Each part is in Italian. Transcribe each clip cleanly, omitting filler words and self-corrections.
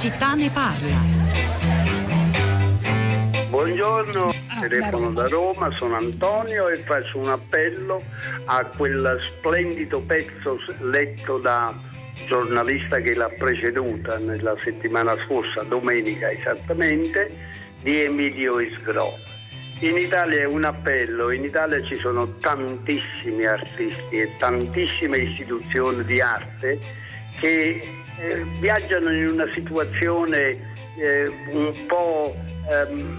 città ne parla. Buongiorno, telefono da Roma, sono Antonio e faccio un appello a quel splendido pezzo letto da giornalista che l'ha preceduta nella settimana scorsa, domenica esattamente, di Emilio Isgrò. In Italia è un appello, in Italia ci sono tantissimi artisti e tantissime istituzioni di arte che viaggiano in una situazione un po'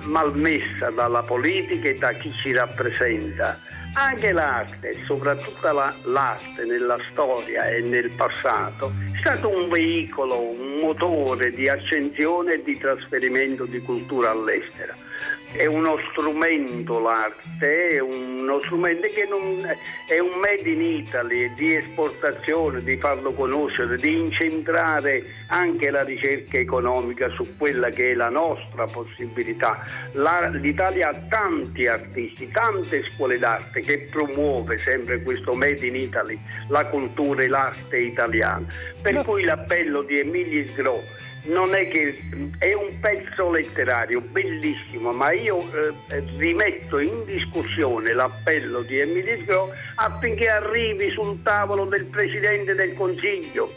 malmessa dalla politica e da chi ci rappresenta. Anche l'arte, soprattutto l'arte nella storia e nel passato, è stato un veicolo, un motore di accensione e di trasferimento di cultura all'estero. È uno strumento l'arte, è uno strumento che non è un made in Italy, di esportazione, di farlo conoscere, di incentrare anche la ricerca economica su quella che è la nostra possibilità. L'Italia ha tanti artisti, tante scuole d'arte che promuove sempre questo made in Italy, la cultura e l'arte italiana. Per cui l'appello di Emilio Isgrò non è che è un pezzo letterario bellissimo, ma io rimetto in discussione l'appello di Emilio Isgrò affinché arrivi sul tavolo del Presidente del Consiglio.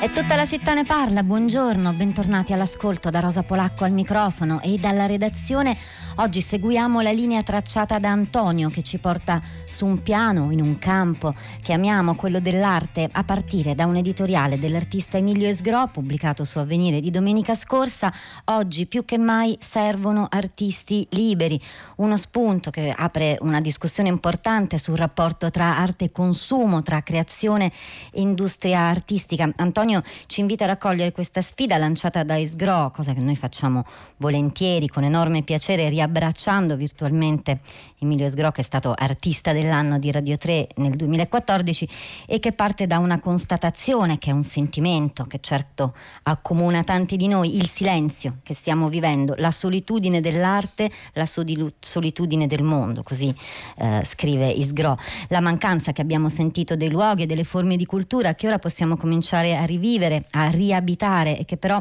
E tutta la città ne parla, buongiorno, bentornati all'ascolto da Rosa Polacco al microfono e dalla redazione. Oggi seguiamo la linea tracciata da Antonio che ci porta su un piano, in un campo che amiamo, quello dell'arte, a partire da un editoriale dell'artista Emilio Isgrò pubblicato su Avvenire di domenica scorsa. Oggi più che mai servono artisti liberi, uno spunto che apre una discussione importante sul rapporto tra arte e consumo, tra creazione e industria artistica. Antonio ci invita a raccogliere questa sfida lanciata da Isgrò, cosa che noi facciamo volentieri, con enorme piacere, abbracciando virtualmente Emilio Isgrò, che è stato artista dell'anno di Radio 3 nel 2014 e che parte da una constatazione che è un sentimento che certo accomuna tanti di noi: il silenzio che stiamo vivendo, la solitudine dell'arte, la solitudine del mondo, così scrive Isgrò, la mancanza che abbiamo sentito dei luoghi e delle forme di cultura che ora possiamo cominciare a rivivere, a riabitare e che però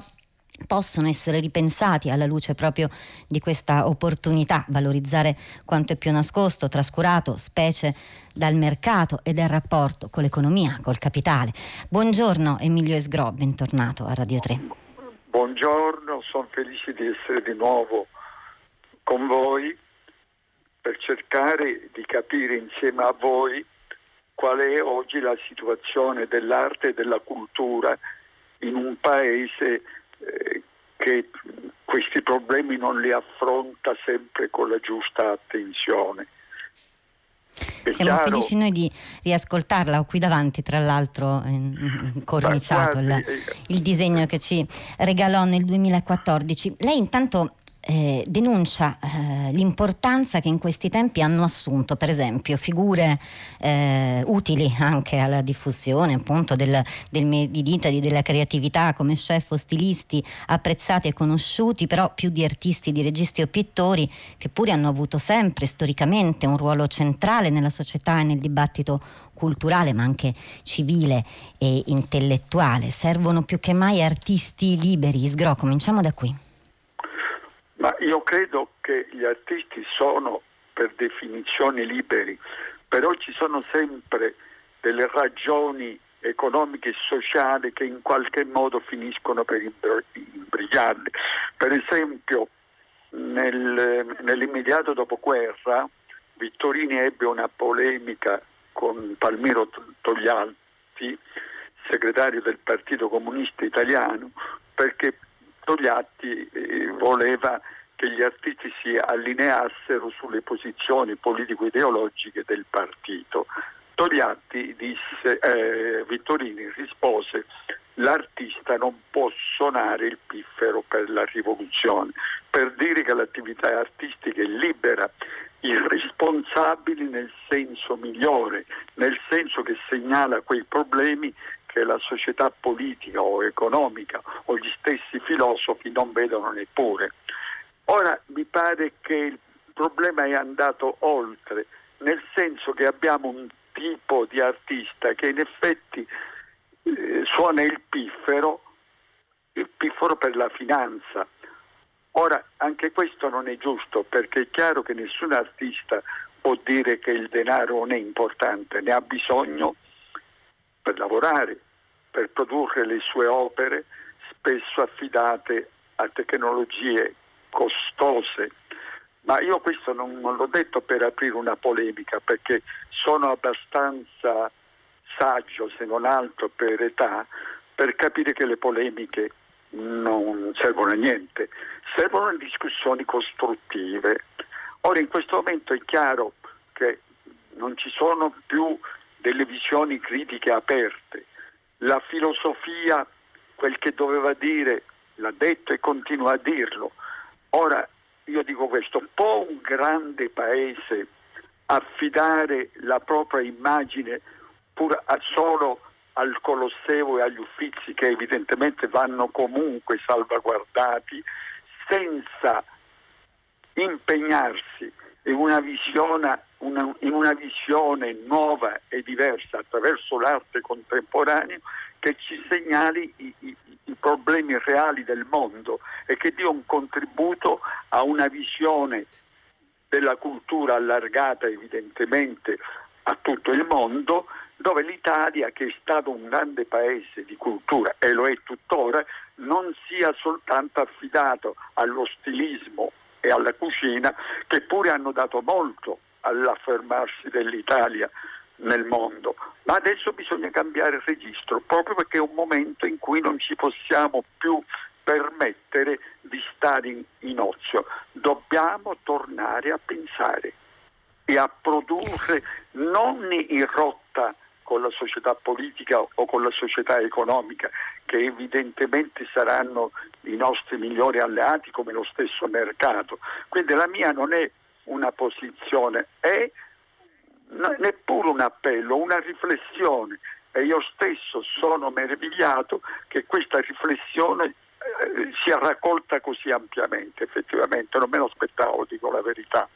possono essere ripensati alla luce proprio di questa opportunità, valorizzare quanto è più nascosto, trascurato, specie dal mercato e dal rapporto con l'economia, col capitale. Buongiorno Emilio Isgrò, bentornato a Radio 3. Buongiorno, sono felice di essere di nuovo con voi per cercare di capire insieme a voi qual è oggi la situazione dell'arte e della cultura in un paese che questi problemi non li affronta sempre con la giusta attenzione. Siamo felici noi di riascoltarla, ho qui davanti tra l'altro incorniciato il disegno che ci regalò nel 2014. Lei intanto denuncia l'importanza che in questi tempi hanno assunto per esempio figure utili anche alla diffusione appunto del made in Italy, della creatività, come chef o stilisti apprezzati e conosciuti, però più di artisti, di registi o pittori che pure hanno avuto sempre storicamente un ruolo centrale nella società e nel dibattito culturale ma anche civile e intellettuale. Servono più che mai artisti liberi. Isgrò, cominciamo da qui. Ma io credo che gli artisti sono per definizione liberi, però ci sono sempre delle ragioni economiche e sociali che in qualche modo finiscono per imbrigliarli. Per esempio nell'immediato dopoguerra Vittorini ebbe una polemica con Palmiro Togliatti, segretario del Partito Comunista Italiano, perché Togliatti voleva che gli artisti si allineassero sulle posizioni politico-ideologiche del partito. Vittorini rispose: l'artista non può suonare il piffero per la rivoluzione, per dire che l'attività artistica è libera, irresponsabile nel senso migliore, nel senso che segnala quei problemi che la società politica o economica o gli stessi filosofi non vedono neppure. Ora mi pare che il problema è andato oltre, nel senso che abbiamo un tipo di artista che in effetti suona il piffero per la finanza. Ora, anche questo non è giusto, perché è chiaro che nessun artista può dire che il denaro non è importante, ne ha bisogno per lavorare, per produrre le sue opere, spesso affidate a tecnologie costose. Ma io questo non l'ho detto per aprire una polemica, perché sono abbastanza saggio, se non altro per età, per capire che le polemiche non servono a niente, servono a discussioni costruttive. Ora, in questo momento è chiaro che non ci sono più delle visioni critiche aperte. La filosofia, quel che doveva dire, l'ha detto e continua a dirlo. Ora, io dico questo: può un grande paese affidare la propria immagine pur solo al Colosseo e agli Uffizi, che evidentemente vanno comunque salvaguardati, senza impegnarsi in una visione nuova e diversa attraverso l'arte contemporanea, che ci segnali i problemi reali del mondo e che dia un contributo a una visione della cultura allargata evidentemente a tutto il mondo, dove l'Italia, che è stato un grande paese di cultura e lo è tuttora, non sia soltanto affidato allo stilismo e alla cucina, che pure hanno dato molto all'affermarsi dell'Italia nel mondo. Ma adesso bisogna cambiare registro, proprio perché è un momento in cui non ci possiamo più permettere di stare in ozio. Dobbiamo tornare a pensare e a produrre, non in rotta con la società politica o con la società economica, che evidentemente saranno i nostri migliori alleati, come lo stesso mercato. Quindi la mia non è una posizione, è neppure un appello, una riflessione, e io stesso sono meravigliato che questa riflessione sia raccolta così ampiamente. Effettivamente non me lo aspettavo, dico la verità.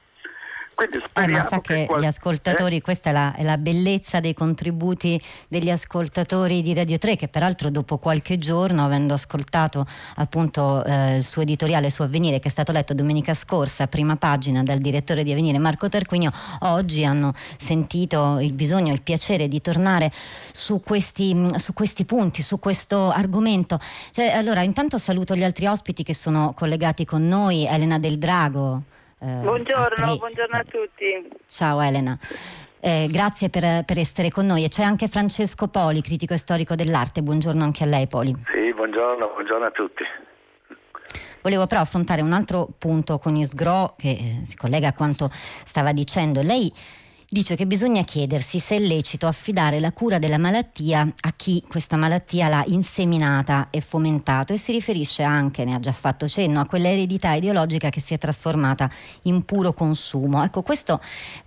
Ma sa che gli ascoltatori, questa è la bellezza dei contributi degli ascoltatori di Radio 3, che peraltro dopo qualche giorno, avendo ascoltato appunto il suo editoriale su Avvenire, che è stato letto domenica scorsa, prima pagina, dal direttore di Avvenire Marco Tarquinio, oggi hanno sentito il bisogno, il piacere di tornare su questi punti, su questo argomento. Allora, intanto saluto gli altri ospiti che sono collegati con noi. Elena Del Drago, buongiorno a tutti. Ciao Elena, grazie per essere con noi. E c'è anche Francesco Poli, critico e storico dell'arte. Buongiorno anche a lei, Poli. Sì, buongiorno a tutti. Volevo però affrontare un altro punto con Isgrò, che si collega a quanto stava dicendo. Lei dice che bisogna chiedersi se è lecito affidare la cura della malattia a chi questa malattia l'ha inseminata e fomentato, e si riferisce anche, ne ha già fatto cenno, a quell'eredità ideologica che si è trasformata in puro consumo. Ecco, questo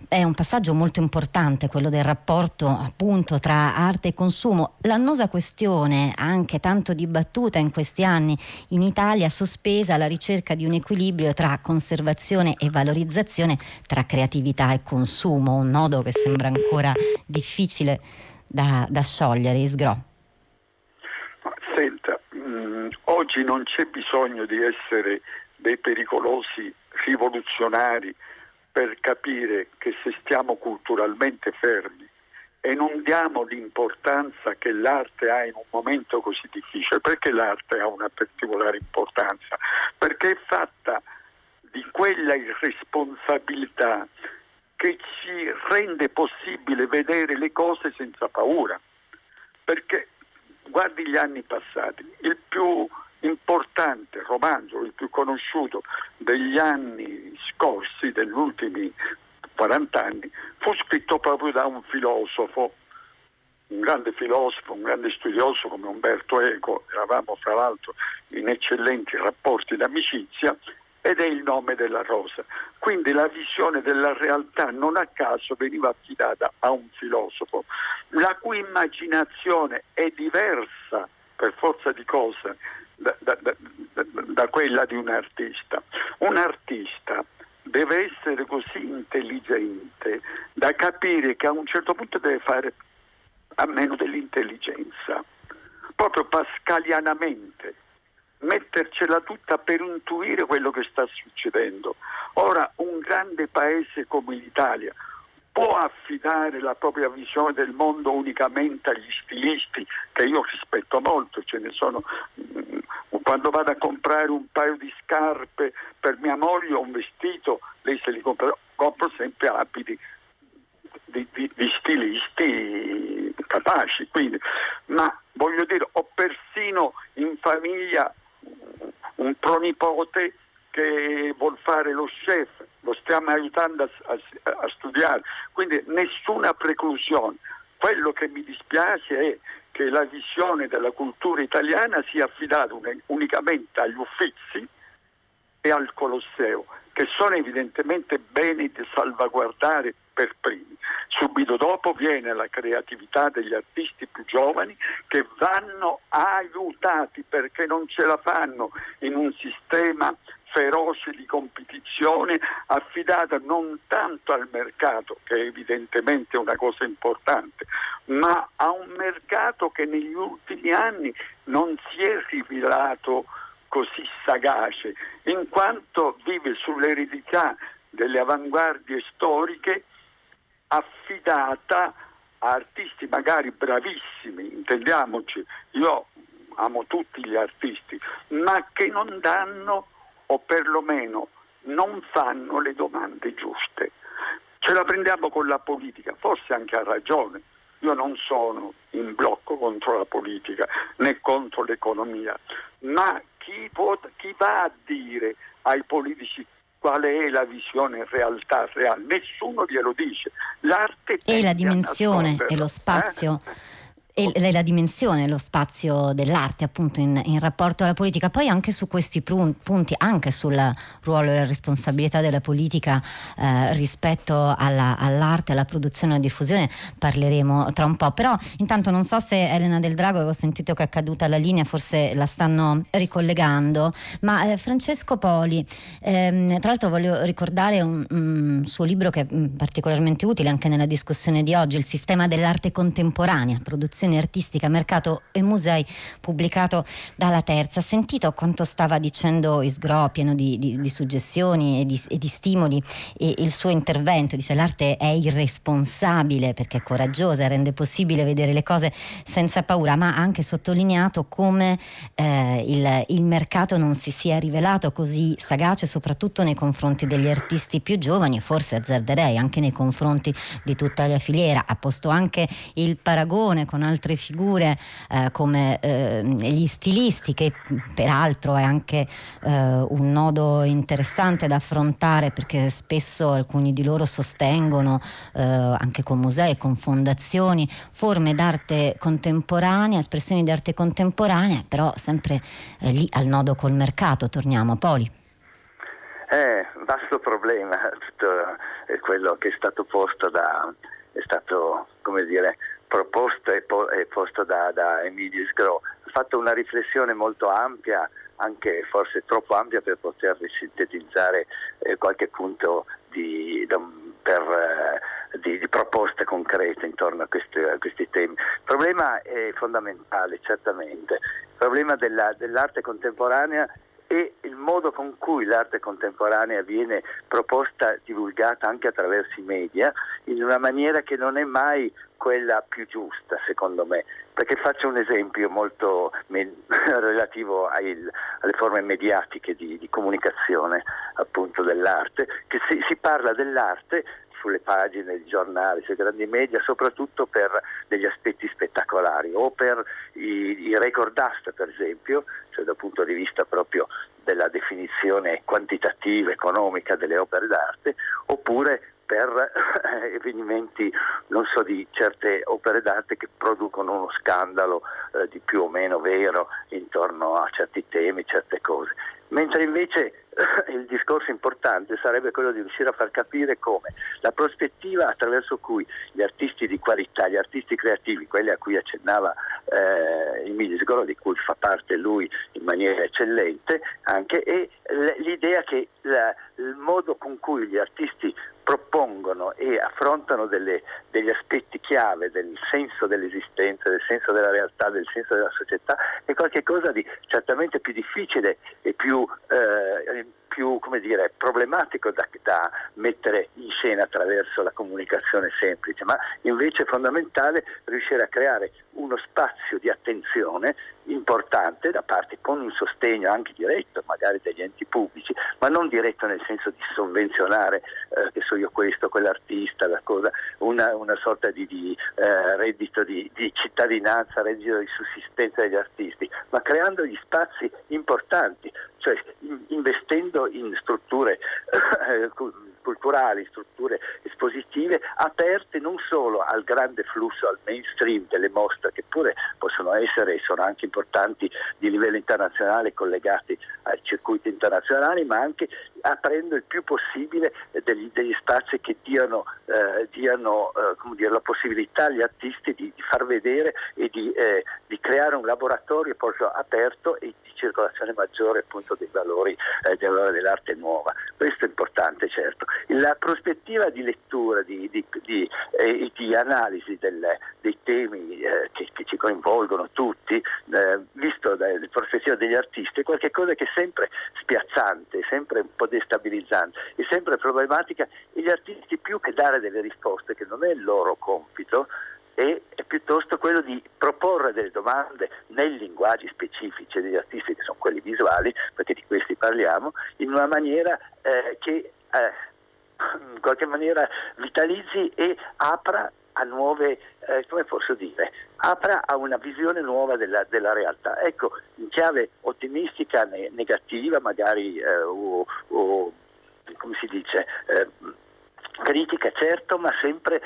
è un passaggio molto importante, quello del rapporto appunto tra arte e consumo. L'annosa questione, anche tanto dibattuta in questi anni in Italia, sospesa alla ricerca di un equilibrio tra conservazione e valorizzazione, tra creatività e consumo, nodo che sembra ancora difficile da sciogliere. Isgrò. Senta, oggi non c'è bisogno di essere dei pericolosi rivoluzionari per capire che se stiamo culturalmente fermi e non diamo l'importanza che l'arte ha in un momento così difficile, perché l'arte ha una particolare importanza, perché è fatta di quella irresponsabilità che ci rende possibile vedere le cose senza paura. Perché guardi gli anni passati, il più importante romanzo, il più conosciuto degli anni scorsi, degli ultimi 40 anni, fu scritto proprio da un filosofo, un grande filosofo, un grande studioso come Umberto Eco. Eravamo fra l'altro in eccellenti rapporti d'amicizia, ed è Il nome della rosa. Quindi la visione della realtà non a caso veniva affidata a un filosofo, la cui immaginazione è diversa per forza di cosa da quella di un artista. Un artista deve essere così intelligente da capire che a un certo punto deve fare a meno dell'intelligenza, proprio pascalianamente, mettercela tutta per intuire quello che sta succedendo. Ora, un grande paese come l'Italia può affidare la propria visione del mondo unicamente agli stilisti, che io rispetto molto, ce ne sono. Quando vado a comprare un paio di scarpe per mia moglie o un vestito, lei se li compra, compro sempre abiti di stilisti capaci, quindi. Ma voglio dire, ho persino in famiglia un pronipote che vuol fare lo chef, lo stiamo aiutando a studiare, quindi nessuna preclusione. Quello che mi dispiace è che la visione della cultura italiana sia affidata unicamente agli Uffizi e al Colosseo, che sono evidentemente beni da salvaguardare per primi. Subito dopo viene la creatività degli artisti più giovani, che vanno aiutati perché non ce la fanno in un sistema feroce di competizione affidata non tanto al mercato, che è evidentemente una cosa importante, ma a un mercato che negli ultimi anni non si è rivelato così sagace, in quanto vive sull'eredità delle avanguardie storiche affidata a artisti magari bravissimi, intendiamoci, io amo tutti gli artisti, ma che non danno o perlomeno non fanno le domande giuste. Ce la prendiamo con la politica, forse anche a ragione. Io non sono in blocco contro la politica né contro l'economia, ma chi va a dire ai politici qual è la visione in realtà reale? Nessuno glielo dice. L'arte e la dimensione e lo spazio. E la dimensione, lo spazio dell'arte appunto in rapporto alla politica. Poi anche su questi punti, anche sul ruolo e la responsabilità della politica rispetto all'arte, alla produzione e alla diffusione parleremo tra un po', però intanto non so se Elena Del Drago, avevo sentito che è caduta la linea, forse la stanno ricollegando, ma Francesco Poli, tra l'altro voglio ricordare un suo libro che è particolarmente utile anche nella discussione di oggi, Il sistema dell'arte contemporanea, produzione artistica, mercato e musei, pubblicato dalla Terza. Sentito quanto stava dicendo Isgrò, pieno di suggestioni e di stimoli, e il suo intervento dice: l'arte è irresponsabile perché è coraggiosa, rende possibile vedere le cose senza paura, ma ha anche sottolineato come il mercato non si sia rivelato così sagace, soprattutto nei confronti degli artisti più giovani, forse azzarderei anche nei confronti di tutta la filiera. Ha posto anche il paragone con altre figure come gli stilisti, che peraltro è anche un nodo interessante da affrontare, perché spesso alcuni di loro sostengono anche con musei, con fondazioni, forme d'arte contemporanea, espressioni di arte contemporanea, però sempre lì al nodo col mercato. Torniamo a Poli. Vasto problema tutto quello che è stato posto proposto da Emilio Isgrò. Ha fatto una riflessione molto ampia, anche forse troppo ampia per poter sintetizzare qualche punto di proposte concrete intorno a questi temi. Il problema è fondamentale, certamente. Il problema dell'arte contemporanea e il modo con cui l'arte contemporanea viene proposta, divulgata anche attraverso i media, in una maniera che non è mai quella più giusta, secondo me, perché faccio un esempio molto relativo alle forme mediatiche di comunicazione appunto dell'arte, che si parla dell'arte sulle pagine di giornali, sui grandi media, soprattutto per degli aspetti spettacolari o per i recordast, per esempio, cioè dal punto di vista proprio della definizione quantitativa, economica delle opere d'arte, oppure per avvenimenti, non so, di certe opere d'arte che producono uno scandalo di più o meno vero intorno a certi temi, certe cose. Mentre invece il discorso importante sarebbe quello di riuscire a far capire come la prospettiva attraverso cui gli artisti di qualità, gli artisti creativi, quelli a cui accennava Emilio Isgrò, di cui fa parte lui in maniera eccellente anche, e l'idea che il modo con cui gli artisti propongono e affrontano degli aspetti chiave del senso dell'esistenza, del senso della realtà, del senso della società è qualcosa di certamente più difficile e più come dire, problematico da mettere in scena attraverso la comunicazione semplice, ma invece è fondamentale riuscire a creare uno spazio di attenzione importante da parte, con un sostegno anche diretto magari degli enti pubblici, ma non diretto nel senso di sovvenzionare che so io questo, quell'artista, la cosa, una sorta di reddito di cittadinanza, reddito di sussistenza degli artisti, ma creando gli spazi importanti, cioè investendo in strutture culturali, strutture espositive aperte non solo al grande flusso, al mainstream delle mostre, che pure possono essere e sono anche importanti di livello internazionale, collegati al circuito internazionale, ma anche aprendo il più possibile degli spazi che diano come dire, la possibilità agli artisti di far vedere e di creare un laboratorio proprio aperto e di circolazione maggiore appunto dei valori dell'arte nuova. Questo è importante, certo. La prospettiva di lettura, di analisi dei temi che ci coinvolgono tutti, visto dalla prospettiva degli artisti, è qualcosa che è sempre spiazzante, sempre un po' destabilizzante, è sempre problematica, e gli artisti, più che dare delle risposte, che non è il loro compito, è piuttosto quello di proporre delle domande nei linguaggi specifici degli artisti, che sono quelli visuali, perché di questi parliamo, in una maniera che in qualche maniera vitalizzi e apra a nuove, come posso dire, apra a una visione nuova della realtà. Ecco, in chiave ottimistica, negativa magari, o come si dice, critica, certo, ma sempre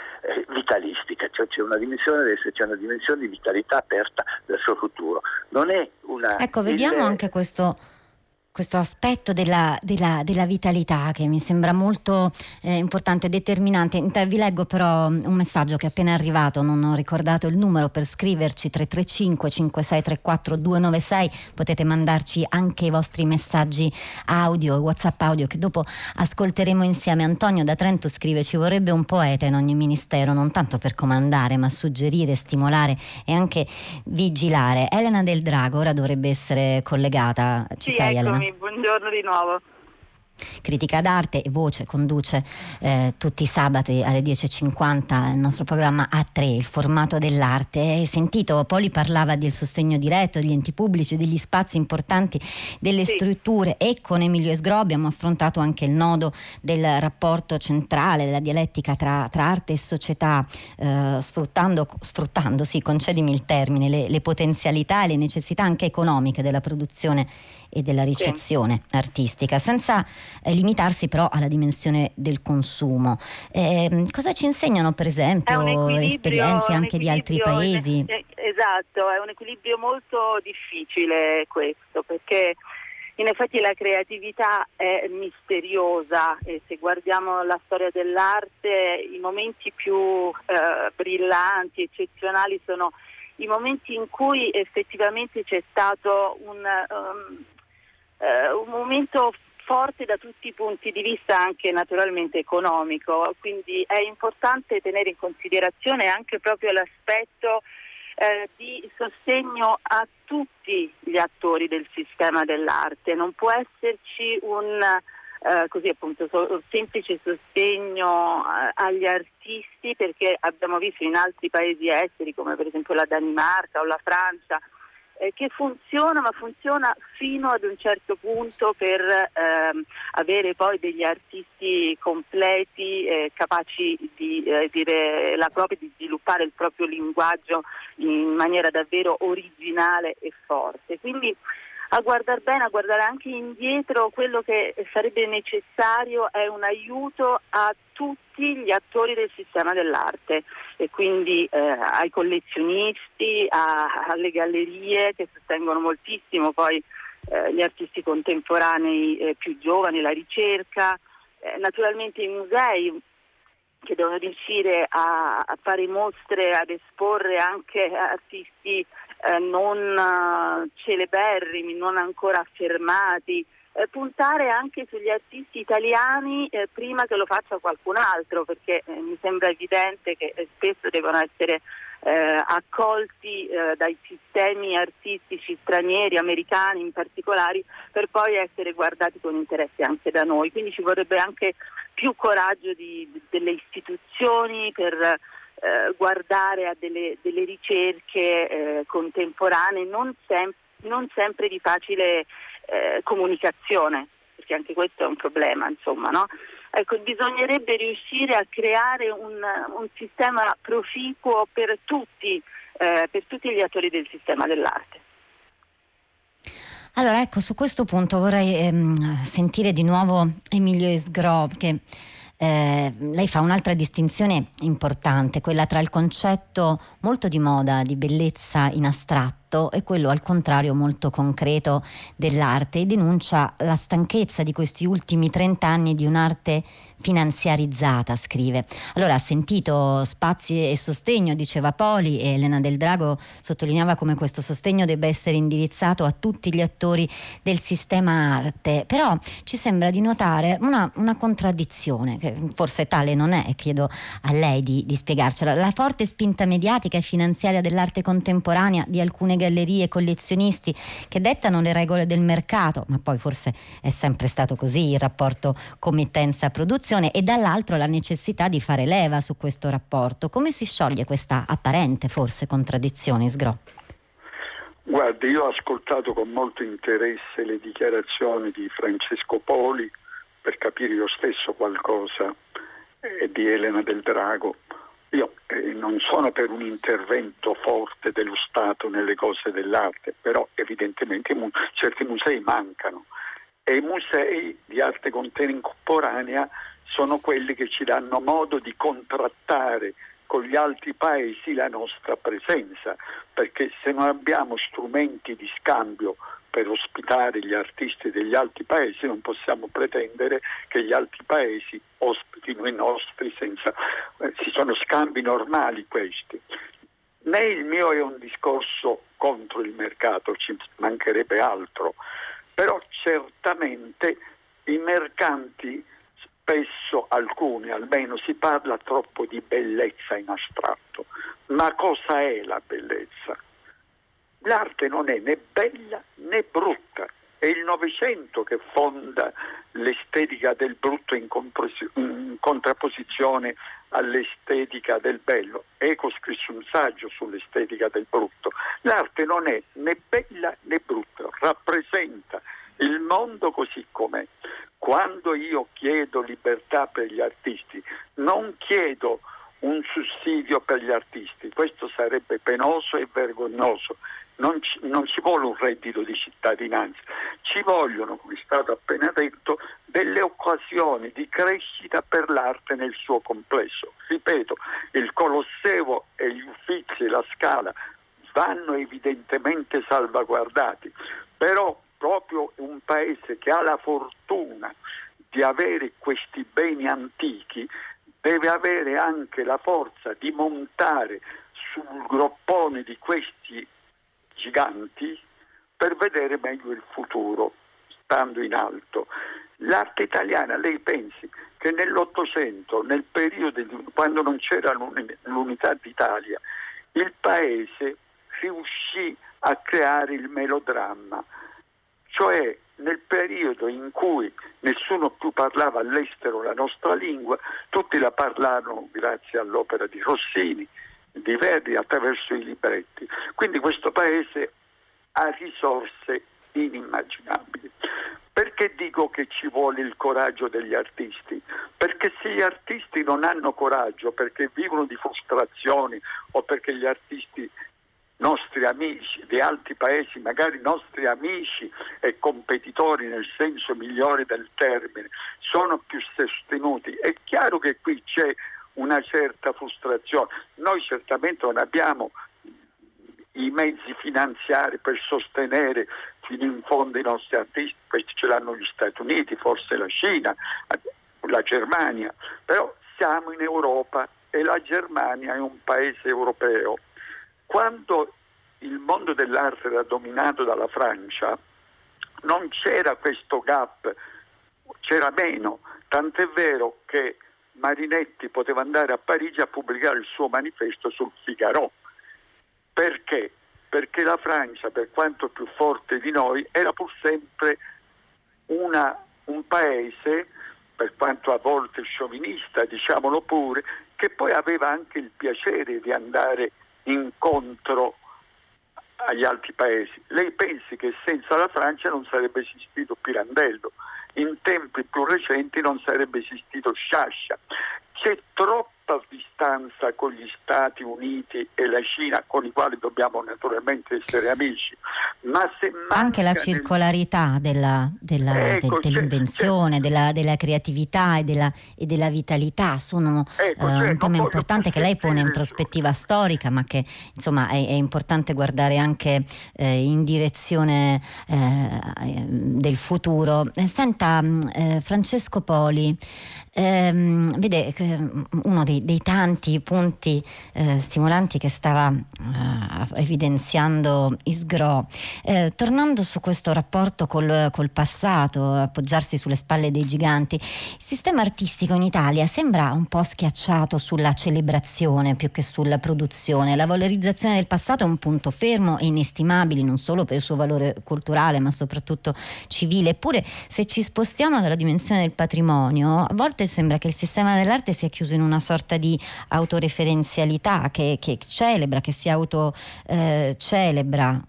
vitalistica, cioè c'è una dimensione di vitalità aperta verso il futuro. Non è una. Ecco, vediamo anche questo aspetto della vitalità, che mi sembra molto importante, determinante. Vi leggo però un messaggio che è appena arrivato, non ho ricordato il numero per scriverci, 335 5634 296. Potete mandarci anche i vostri messaggi audio, WhatsApp audio, che dopo ascolteremo insieme. Antonio da Trento scrive: ci vorrebbe un poeta in ogni ministero, non tanto per comandare, ma suggerire, stimolare e anche vigilare. Elena Del Drago ora dovrebbe essere collegata, ci sì, sei, ecco. Elena? Buongiorno di nuovo. Critica d'arte e voce conduce tutti i sabati alle 10.50 il nostro programma A3, il formato dell'arte. Hai sentito, Poli parlava del sostegno diretto degli enti pubblici, degli spazi importanti, delle strutture, e con Emilio Isgrò abbiamo affrontato anche il nodo del rapporto centrale, della dialettica tra arte e società, sfruttando, sì, concedimi il termine, le potenzialità e le necessità anche economiche della produzione e della ricezione artistica, senza limitarsi però alla dimensione del consumo. Cosa ci insegnano per esempio esperienze anche di altri paesi? Esatto, è un equilibrio molto difficile questo, perché in effetti la creatività è misteriosa, e se guardiamo la storia dell'arte i momenti più brillanti, eccezionali, sono i momenti in cui effettivamente c'è stato un momento forte da tutti i punti di vista, anche naturalmente economico. Quindi è importante tenere in considerazione anche proprio l'aspetto di sostegno a tutti gli attori del sistema dell'arte. Non può esserci un così appunto semplice sostegno agli artisti, perché abbiamo visto in altri paesi esteri, come per esempio la Danimarca o la Francia, che funziona, ma funziona fino ad un certo punto, per avere poi degli artisti completi, capaci di di sviluppare il proprio linguaggio in maniera davvero originale e forte. Quindi a guardar bene, a guardare anche indietro, quello che sarebbe necessario è un aiuto a tutti gli attori del sistema dell'arte, e quindi ai collezionisti, alle gallerie, che sostengono moltissimo poi gli artisti contemporanei più giovani, la ricerca, naturalmente i musei, che devono riuscire a fare mostre, ad esporre anche artisti non celeberrimi, non ancora affermati, puntare anche sugli artisti italiani prima che lo faccia qualcun altro, perché mi sembra evidente che spesso devono essere accolti dai sistemi artistici stranieri, americani in particolare, per poi essere guardati con interesse anche da noi. Quindi ci vorrebbe anche più coraggio delle istituzioni per guardare a delle ricerche contemporanee, non sempre di facile comunicazione, perché anche questo è un problema, insomma, no? Ecco, bisognerebbe riuscire a creare un sistema proficuo per tutti gli attori del sistema dell'arte. Allora, ecco, su questo punto vorrei sentire di nuovo Emilio Isgrò, perché lei fa un'altra distinzione importante, quella tra il concetto molto di moda di bellezza in astratto e quello al contrario molto concreto dell'arte, e denuncia la stanchezza di questi ultimi 30 anni di un'arte finanziarizzata, scrive. Allora, ha sentito spazi e sostegno, diceva Poli, e Elena Del Drago sottolineava come questo sostegno debba essere indirizzato a tutti gli attori del sistema arte, però ci sembra di notare una contraddizione, che forse tale non è, e chiedo a lei di spiegarcela. La forte spinta mediatica e finanziaria dell'arte contemporanea di alcune gallerie e collezionisti che dettano le regole del mercato, ma poi forse è sempre stato così il rapporto committenza-produzione, e dall'altro la necessità di fare leva su questo rapporto. Come si scioglie questa apparente forse contraddizione, Isgrò? Guardi, io ho ascoltato con molto interesse le dichiarazioni di Francesco Poli, per capire io stesso qualcosa, e di Elena Del Drago. Io non sono per un intervento forte dello Stato nelle cose dell'arte, però evidentemente certi musei mancano. E i musei di arte contemporanea sono quelli che ci danno modo di contrattare con gli altri paesi la nostra presenza, perché se non abbiamo strumenti di scambio per ospitare gli artisti degli altri paesi non possiamo pretendere che gli altri paesi ospitino i nostri senza... Ci sono scambi normali questi. Né il mio è un discorso contro il mercato, ci mancherebbe altro. Però certamente i mercanti, spesso alcuni almeno, si parla troppo di bellezza in astratto. Ma cosa è la bellezza? L'arte non è né bella né brutta. È il Novecento che fonda l'estetica del brutto in contrapposizione all'estetica del bello. Eco scrisse un saggio sull'estetica del brutto. L'arte non è né bella né brutta, rappresenta il mondo così com'è. Quando io chiedo libertà per gli artisti, non chiedo un sussidio per gli artisti, questo sarebbe penoso e vergognoso. Non ci vuole un reddito di cittadinanza, ci vogliono, come è stato appena detto, delle occasioni di crescita per l'arte nel suo complesso. Ripeto, il Colosseo e gli Uffizi e la Scala vanno evidentemente salvaguardati, però proprio un paese che ha la fortuna di avere questi beni antichi deve avere anche la forza di montare sul groppone di questi giganti per vedere meglio il futuro, stando in alto. L'arte italiana, lei pensi che nell'Ottocento, nel periodo quando non c'era l'unità d'Italia, il paese riuscì a creare il melodramma, cioè nel periodo in cui nessuno più parlava all'estero la nostra lingua, tutti la parlarono grazie all'opera di Rossini, di Verdi, attraverso i libretti. Quindi questo paese ha risorse inimmaginabili. Perché dico che ci vuole il coraggio degli artisti? Perché se gli artisti non hanno coraggio, perché vivono di frustrazioni, o perché gli artisti nostri amici di altri paesi, magari nostri amici e competitori nel senso migliore del termine, sono più sostenuti, è chiaro che qui c'è una certa frustrazione. Noi certamente non abbiamo i mezzi finanziari per sostenere fino in fondo i nostri artisti, questi ce l'hanno gli Stati Uniti, forse la Cina, la Germania, però siamo in Europa e la Germania è un paese europeo. Quando il mondo dell'arte era dominato dalla Francia non c'era questo gap, c'era meno, tant'è vero che Marinetti poteva andare a Parigi a pubblicare il suo manifesto sul Figaro. Perché? Perché la Francia, per quanto più forte di noi, era pur sempre un paese, per quanto a volte sciovinista, diciamolo pure, che poi aveva anche il piacere di andare incontro agli altri paesi. Lei pensi che senza la Francia non sarebbe esistito Pirandello, in tempi più recenti non sarebbe esistito Sciascia. C'è troppa distanza con gli Stati Uniti e la Cina, con i quali dobbiamo naturalmente essere amici, ma se anche la circolarità dell'invenzione, certo. della creatività e della vitalità sono un tema importante che lei pone in prospettiva storica, ma che insomma è importante guardare anche in direzione del futuro. Senta, Francesco Poli, vede che uno dei tanti punti stimolanti che stava evidenziando Isgrò, tornando su questo rapporto col passato, appoggiarsi sulle spalle dei giganti, il sistema artistico in Italia sembra un po' schiacciato sulla celebrazione più che sulla produzione. La valorizzazione del passato è un punto fermo e inestimabile, non solo per il suo valore culturale ma soprattutto civile. Eppure, se ci spostiamo dalla dimensione del patrimonio, a volte sembra che il sistema dell'arte sia chiuso in una sorta di autoreferenzialità che celebra, che si autocelebra.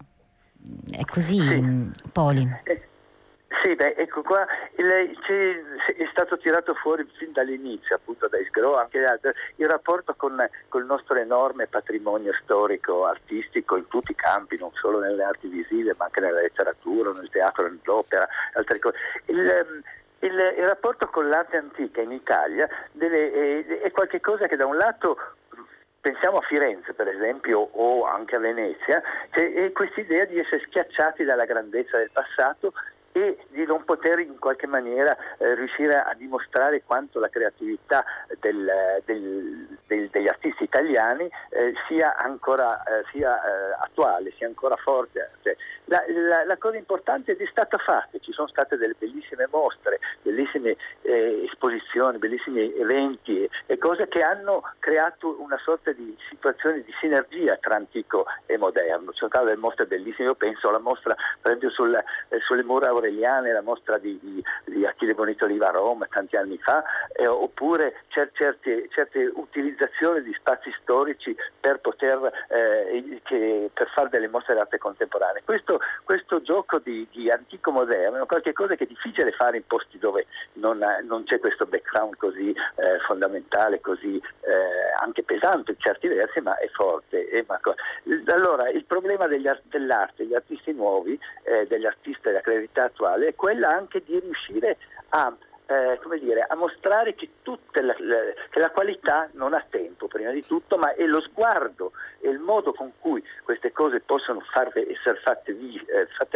È così, sì. Poli? Sì, beh, ecco qua è stato tirato fuori fin dall'inizio, appunto da Isgrò, anche il rapporto col nostro enorme patrimonio storico, artistico, in tutti i campi, non solo nelle arti visive, ma anche nella letteratura, nel teatro, nell'opera, altre cose. Il rapporto con l'arte antica in Italia è qualcosa che da un lato, pensiamo a Firenze per esempio o anche a Venezia, c'è questa idea di essere schiacciati dalla grandezza del passato e di non poter in qualche maniera riuscire a dimostrare quanto la creatività degli artisti italiani sia ancora attuale, sia ancora forte. Cioè, la cosa importante è che è stata fatta, ci sono state delle bellissime mostre, bellissime esposizioni, bellissimi eventi e cose che hanno creato una sorta di situazione di sinergia tra antico e moderno. Ci sono state delle mostre bellissime, io penso alla mostra per esempio sulle mura aureliane, la mostra di Achille Bonito Oliva a Roma tanti anni fa, oppure certe utilizzazioni di spazi storici per per fare delle mostre d'arte contemporanea. Questo gioco di antico-moderno è qualcosa che è difficile fare in posti dove non c'è questo background così fondamentale, così anche pesante in certi versi, ma è forte. Allora, il problema dell'arte, degli artisti nuovi, degli artisti della creatività attuale è quella anche di riuscire a mostrare che la qualità non ha tempo prima di tutto, ma è lo sguardo e il modo con cui queste cose possono essere fatte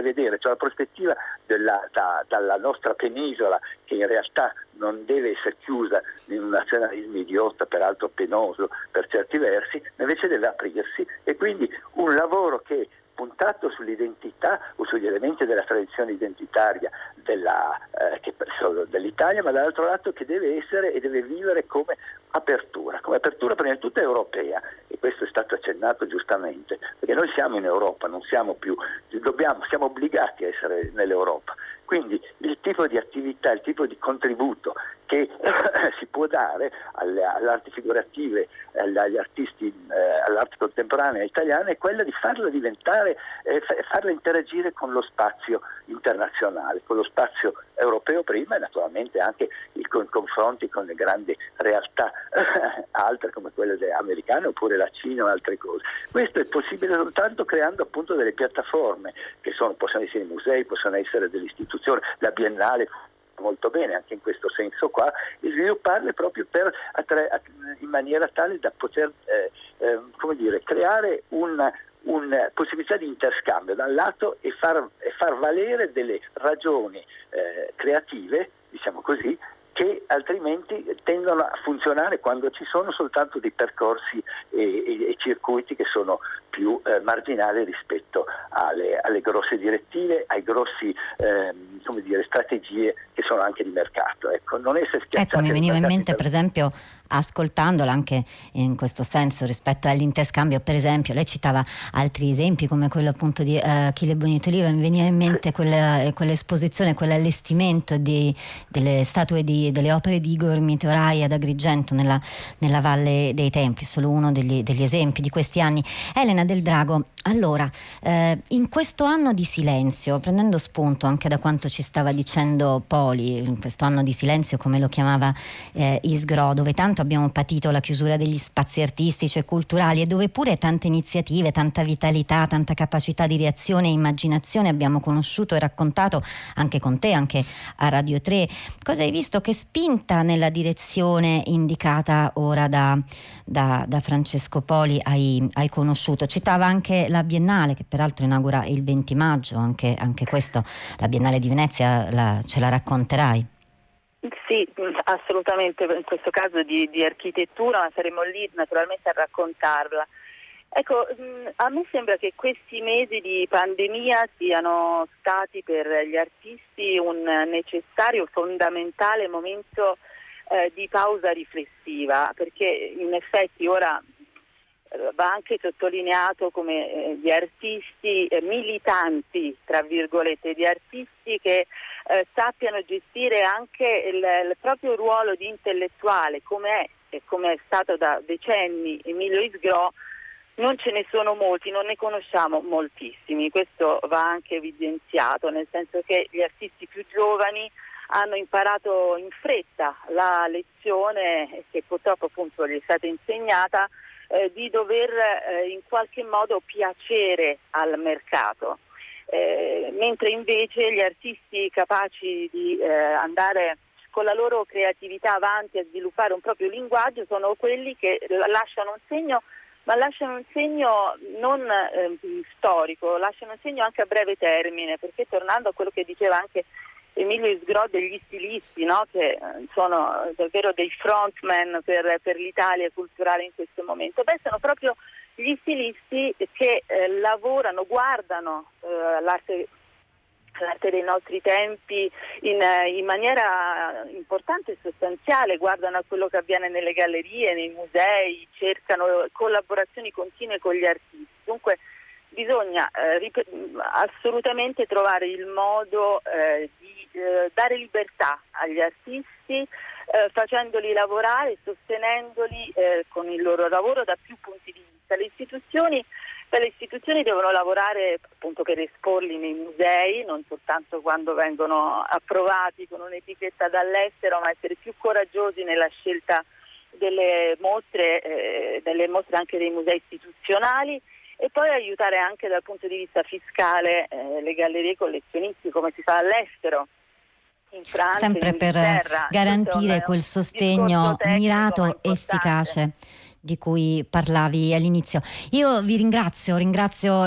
vedere, cioè la prospettiva dalla nostra penisola, che in realtà non deve essere chiusa in un nazionalismo idiota, peraltro penoso per certi versi, invece deve aprirsi, e quindi un lavoro che puntato sull'identità o sugli elementi della tradizione identitaria dell'Italia, ma dall'altro lato che deve essere e deve vivere come apertura prima di tutto europea, e questo è stato accennato giustamente, perché noi siamo in Europa, non siamo più, siamo obbligati a essere nell'Europa, quindi il tipo di attività, il tipo di contributo che si può dare alle arti figurative, agli artisti, all'arte contemporanea italiana è quella di farla diventare, farla interagire con lo spazio internazionale, con lo spazio europeo prima, e naturalmente anche con confronti con le grandi realtà altre come quelle americane oppure la Cina o altre cose. Questo è possibile soltanto creando appunto delle piattaforme che possono essere i musei, possono essere delle istituzioni, la Biennale molto bene anche in questo senso qua, e svilupparle proprio in maniera tale da poter creare una possibilità di interscambio da un lato e far valere delle ragioni creative, diciamo così, che altrimenti tendono a funzionare quando ci sono soltanto dei percorsi e circuiti che sono più marginali rispetto alle grosse direttive, ai grossi strategie che sono anche di mercato. Ecco, non essere schiacciati. Ecco, mi veniva in mente per esempio, ascoltandola anche in questo senso rispetto all'interscambio, per esempio lei citava altri esempi come quello appunto di Achille Bonitoliva, mi veniva in mente quell'esposizione, quell'allestimento delle statue delle opere di Igor Mitorai ad Agrigento nella Valle dei Templi, solo uno degli esempi di questi anni. Elena Del Drago, allora in questo anno di silenzio, prendendo spunto anche da quanto ci stava dicendo Poli, in questo anno di silenzio come lo chiamava Isgrò, dove tanti abbiamo patito la chiusura degli spazi artistici e culturali e dove pure tante iniziative, tanta vitalità, tanta capacità di reazione e immaginazione abbiamo conosciuto e raccontato anche con te, anche a Radio 3. Cosa hai visto che spinta nella direzione indicata ora da Francesco Poli hai conosciuto? Citava anche la Biennale, che peraltro inaugura il 20 maggio, anche questo, la Biennale di Venezia, ce la racconterai? Sì, assolutamente, in questo caso di architettura, ma saremo lì naturalmente a raccontarla. Ecco, a me sembra che questi mesi di pandemia siano stati per gli artisti un necessario, fondamentale momento di pausa riflessiva, perché in effetti ora va anche sottolineato come gli artisti militanti, tra virgolette, di artisti che sappiano gestire anche il proprio ruolo di intellettuale, come è e come è stato da decenni Emilio Isgrò. Non ce ne sono molti, non ne conosciamo moltissimi, questo va anche evidenziato, nel senso che gli artisti più giovani hanno imparato in fretta la lezione che purtroppo appunto gli è stata insegnata, di dover in qualche modo piacere al mercato, mentre invece gli artisti capaci di andare con la loro creatività avanti a sviluppare un proprio linguaggio sono quelli che lasciano un segno, ma lasciano un segno non storico, lasciano un segno anche a breve termine, perché tornando a quello che diceva anche Emilio Isgrò degli stilisti, no? Che sono davvero dei frontman per l'Italia culturale in questo momento. Beh, sono proprio gli stilisti che lavorano, guardano l'arte dei nostri tempi in maniera importante e sostanziale, guardano a quello che avviene nelle gallerie, nei musei, cercano collaborazioni continue con gli artisti. Dunque, bisogna assolutamente trovare il modo di dare libertà agli artisti, facendoli lavorare, sostenendoli con il loro lavoro da più punti di vista. Le istituzioni devono lavorare appunto per esporli nei musei, non soltanto quando vengono approvati con un'etichetta dall'estero, ma essere più coraggiosi nella scelta delle mostre anche dei musei istituzionali, e poi aiutare anche dal punto di vista fiscale le gallerie e i collezionisti, come si fa all'estero, in Francia, sempre in Inghilterra, per garantire quel sostegno mirato, efficace di cui parlavi all'inizio. Io vi ringrazio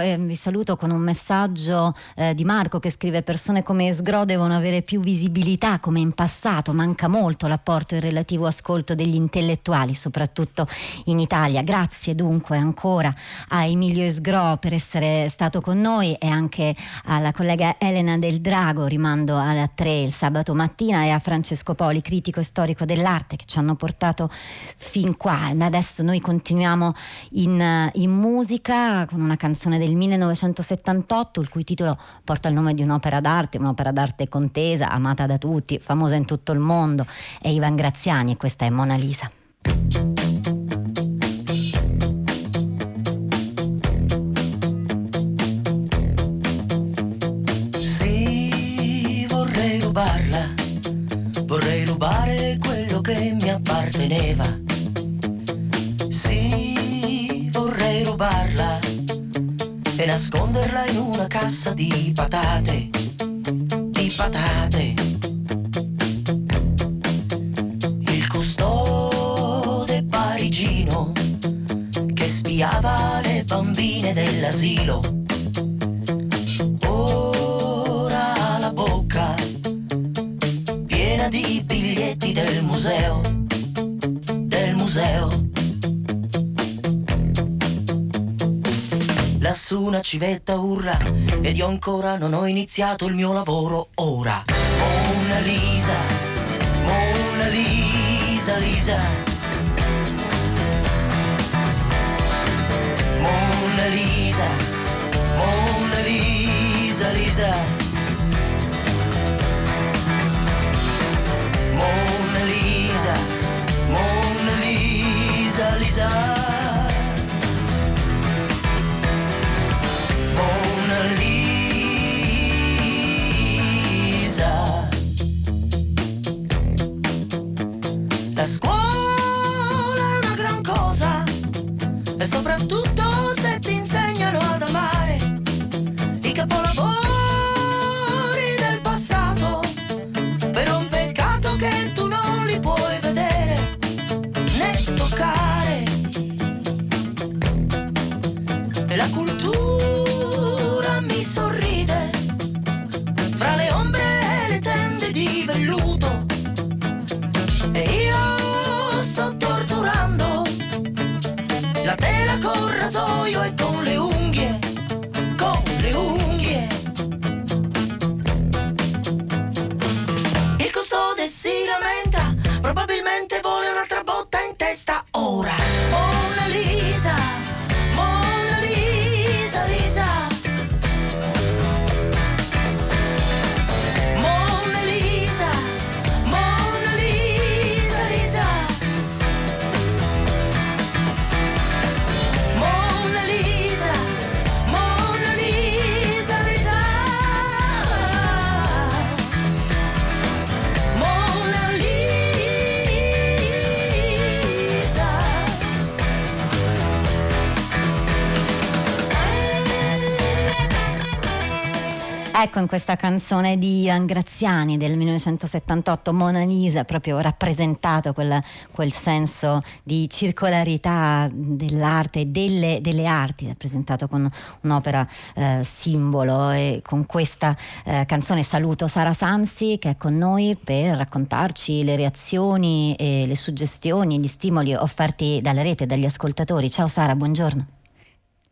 e vi saluto con un messaggio di Marco che scrive: persone come Isgrò devono avere più visibilità come in passato, manca molto l'apporto e il relativo ascolto degli intellettuali, soprattutto in Italia. Grazie dunque ancora a Emilio Isgrò per essere stato con noi, e anche alla collega Elena Del Drago, rimando alla 3 il sabato mattina, e a Francesco Poli, critico e storico dell'arte, che ci hanno portato fin qua. Adesso noi continuiamo in musica con una canzone del 1978, il cui titolo porta il nome di un'opera d'arte contesa, amata da tutti, famosa in tutto il mondo. È Ivan Graziani e questa è Mona Lisa. Sì, vorrei rubarla, vorrei rubare quello che mi apparteneva. Rubarla e nasconderla in una cassa di patate, di patate. Il custode parigino che spiava le bambine dell'asilo ora ha la bocca piena di biglietti del lassù una civetta urla ed io ancora non ho iniziato il mio lavoro ora. Mona Lisa, Lisa. Mona Lisa, Lisa. Mona Lisa, Lisa. La scuola è una gran cosa, e soprattutto se ti insegnano ad amare i capolavori del passato, però un peccato che tu non li puoi vedere né toccare. E la cultura mi sorride fra le ombre e le tende di velluto, e io sto torturando la tela col rasoio e con le unghie, con le unghie. Il custode si lamenta, probabilmente vuole un'altra botta in testa ora. Mona Lisa, Lisa. Ecco, in questa canzone di Ian Graziani del 1978, Mona Lisa, proprio rappresentato quel senso di circolarità dell'arte e delle arti, rappresentato con un'opera simbolo. E con questa canzone saluto Sara Sanzi, che è con noi per raccontarci le reazioni e le suggestioni, gli stimoli offerti dalla rete e dagli ascoltatori. Ciao Sara, buongiorno.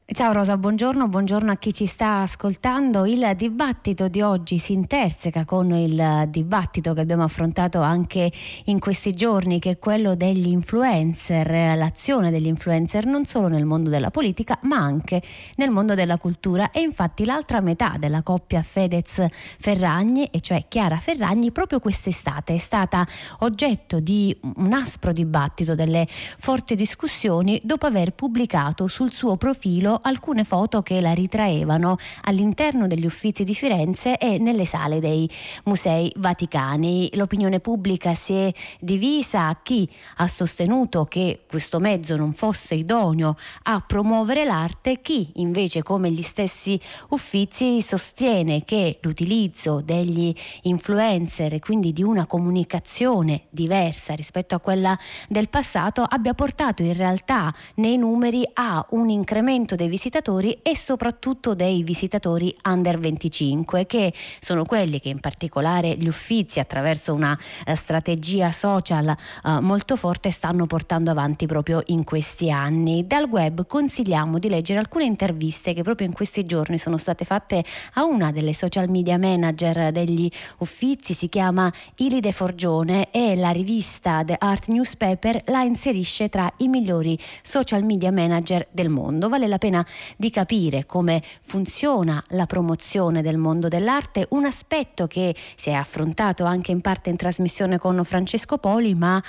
Ciao Rosa, buongiorno, buongiorno a chi ci sta ascoltando. Il dibattito di oggi si interseca con il dibattito che abbiamo affrontato anche in questi giorni, che è quello degli influencer, l'azione degli influencer non solo nel mondo della politica ma anche nel mondo della cultura. E infatti l'altra metà della coppia Fedez-Ferragni, e cioè Chiara Ferragni, proprio quest'estate è stata oggetto di un aspro dibattito, delle forti discussioni, dopo aver pubblicato sul suo profilo alcune foto che la ritraevano all'interno degli Uffizi di Firenze e nelle sale dei musei vaticani. L'opinione pubblica si è divisa: chi ha sostenuto che questo mezzo non fosse idoneo a promuovere l'arte, chi invece, come gli stessi Uffizi, sostiene che l'utilizzo degli influencer e quindi di una comunicazione diversa rispetto a quella del passato abbia portato in realtà nei numeri a un incremento dei visitatori e soprattutto dei visitatori under 25, che sono quelli che in particolare gli Uffizi, attraverso una strategia social molto forte, stanno portando avanti proprio in questi anni. Dal web consigliamo di leggere alcune interviste che proprio in questi giorni sono state fatte a una delle social media manager degli Uffizi, si chiama Ilide Forgione, e la rivista The Art Newspaper la inserisce tra i migliori social media manager del mondo. Vale la pena di capire come funziona la promozione del mondo dell'arte, un aspetto che si è affrontato anche in parte in trasmissione con Francesco Poli, ma